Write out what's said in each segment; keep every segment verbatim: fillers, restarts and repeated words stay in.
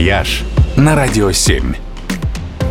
«Вояж» на Радио семь.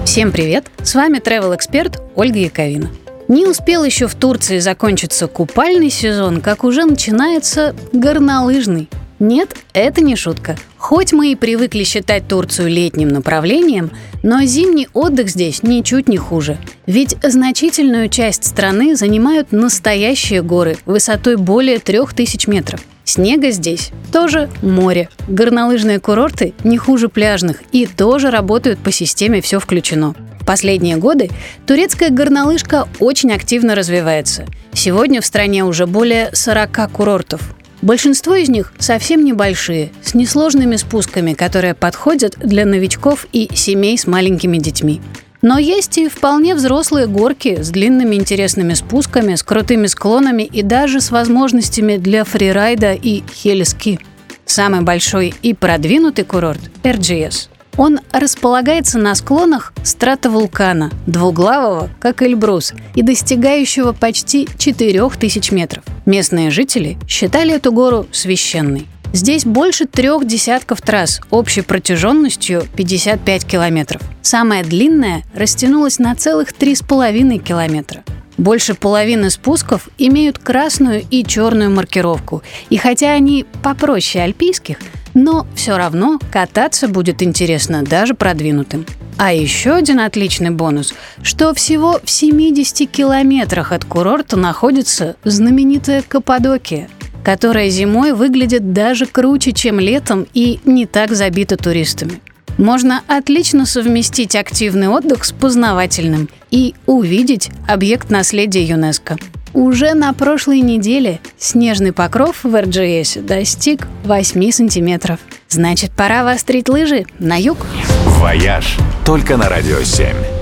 Всем привет! С вами travel-эксперт Ольга Яковина. Не успел еще в Турции закончиться купальный сезон, как уже начинается горнолыжный. Нет, это не шутка. Хоть мы и привыкли считать Турцию летним направлением, но зимний отдых здесь ничуть не хуже. Ведь значительную часть страны занимают настоящие горы высотой более трех тысяч метров. Снега здесь тоже море. Горнолыжные курорты не хуже пляжных и тоже работают по системе «все включено». Последние годы турецкая горнолыжка очень активно развивается. Сегодня в стране уже более сорока курортов. Большинство из них совсем небольшие, с несложными спусками, которые подходят для новичков и семей с маленькими детьми. Но есть и вполне взрослые горки с длинными интересными спусками, с крутыми склонами и даже с возможностями для фрирайда и хелиски. Самый большой и продвинутый курорт – Эрджиес. Он располагается на склонах стратовулкана, двуглавого, как Эльбрус, и достигающего почти четырёх тысяч метров. Местные жители считали эту гору священной. Здесь больше трех десятков трасс общей протяженностью пятьдесят пять километров. Самая длинная растянулась на целых три с половиной километра. Больше половины спусков имеют красную и черную маркировку. И хотя они попроще альпийских, но все равно кататься будет интересно даже продвинутым. А еще один отличный бонус, что всего в семидесяти километрах от курорта находится знаменитая Каппадокия, которая зимой выглядит даже круче, чем летом, и не так забита туристами. Можно отлично совместить активный отдых с познавательным и увидеть объект наследия ЮНЕСКО. Уже на прошлой неделе снежный покров в Эрджиесе достиг восьми сантиметров. Значит, пора вострить лыжи на юг. «Вояж» только на Радио семь.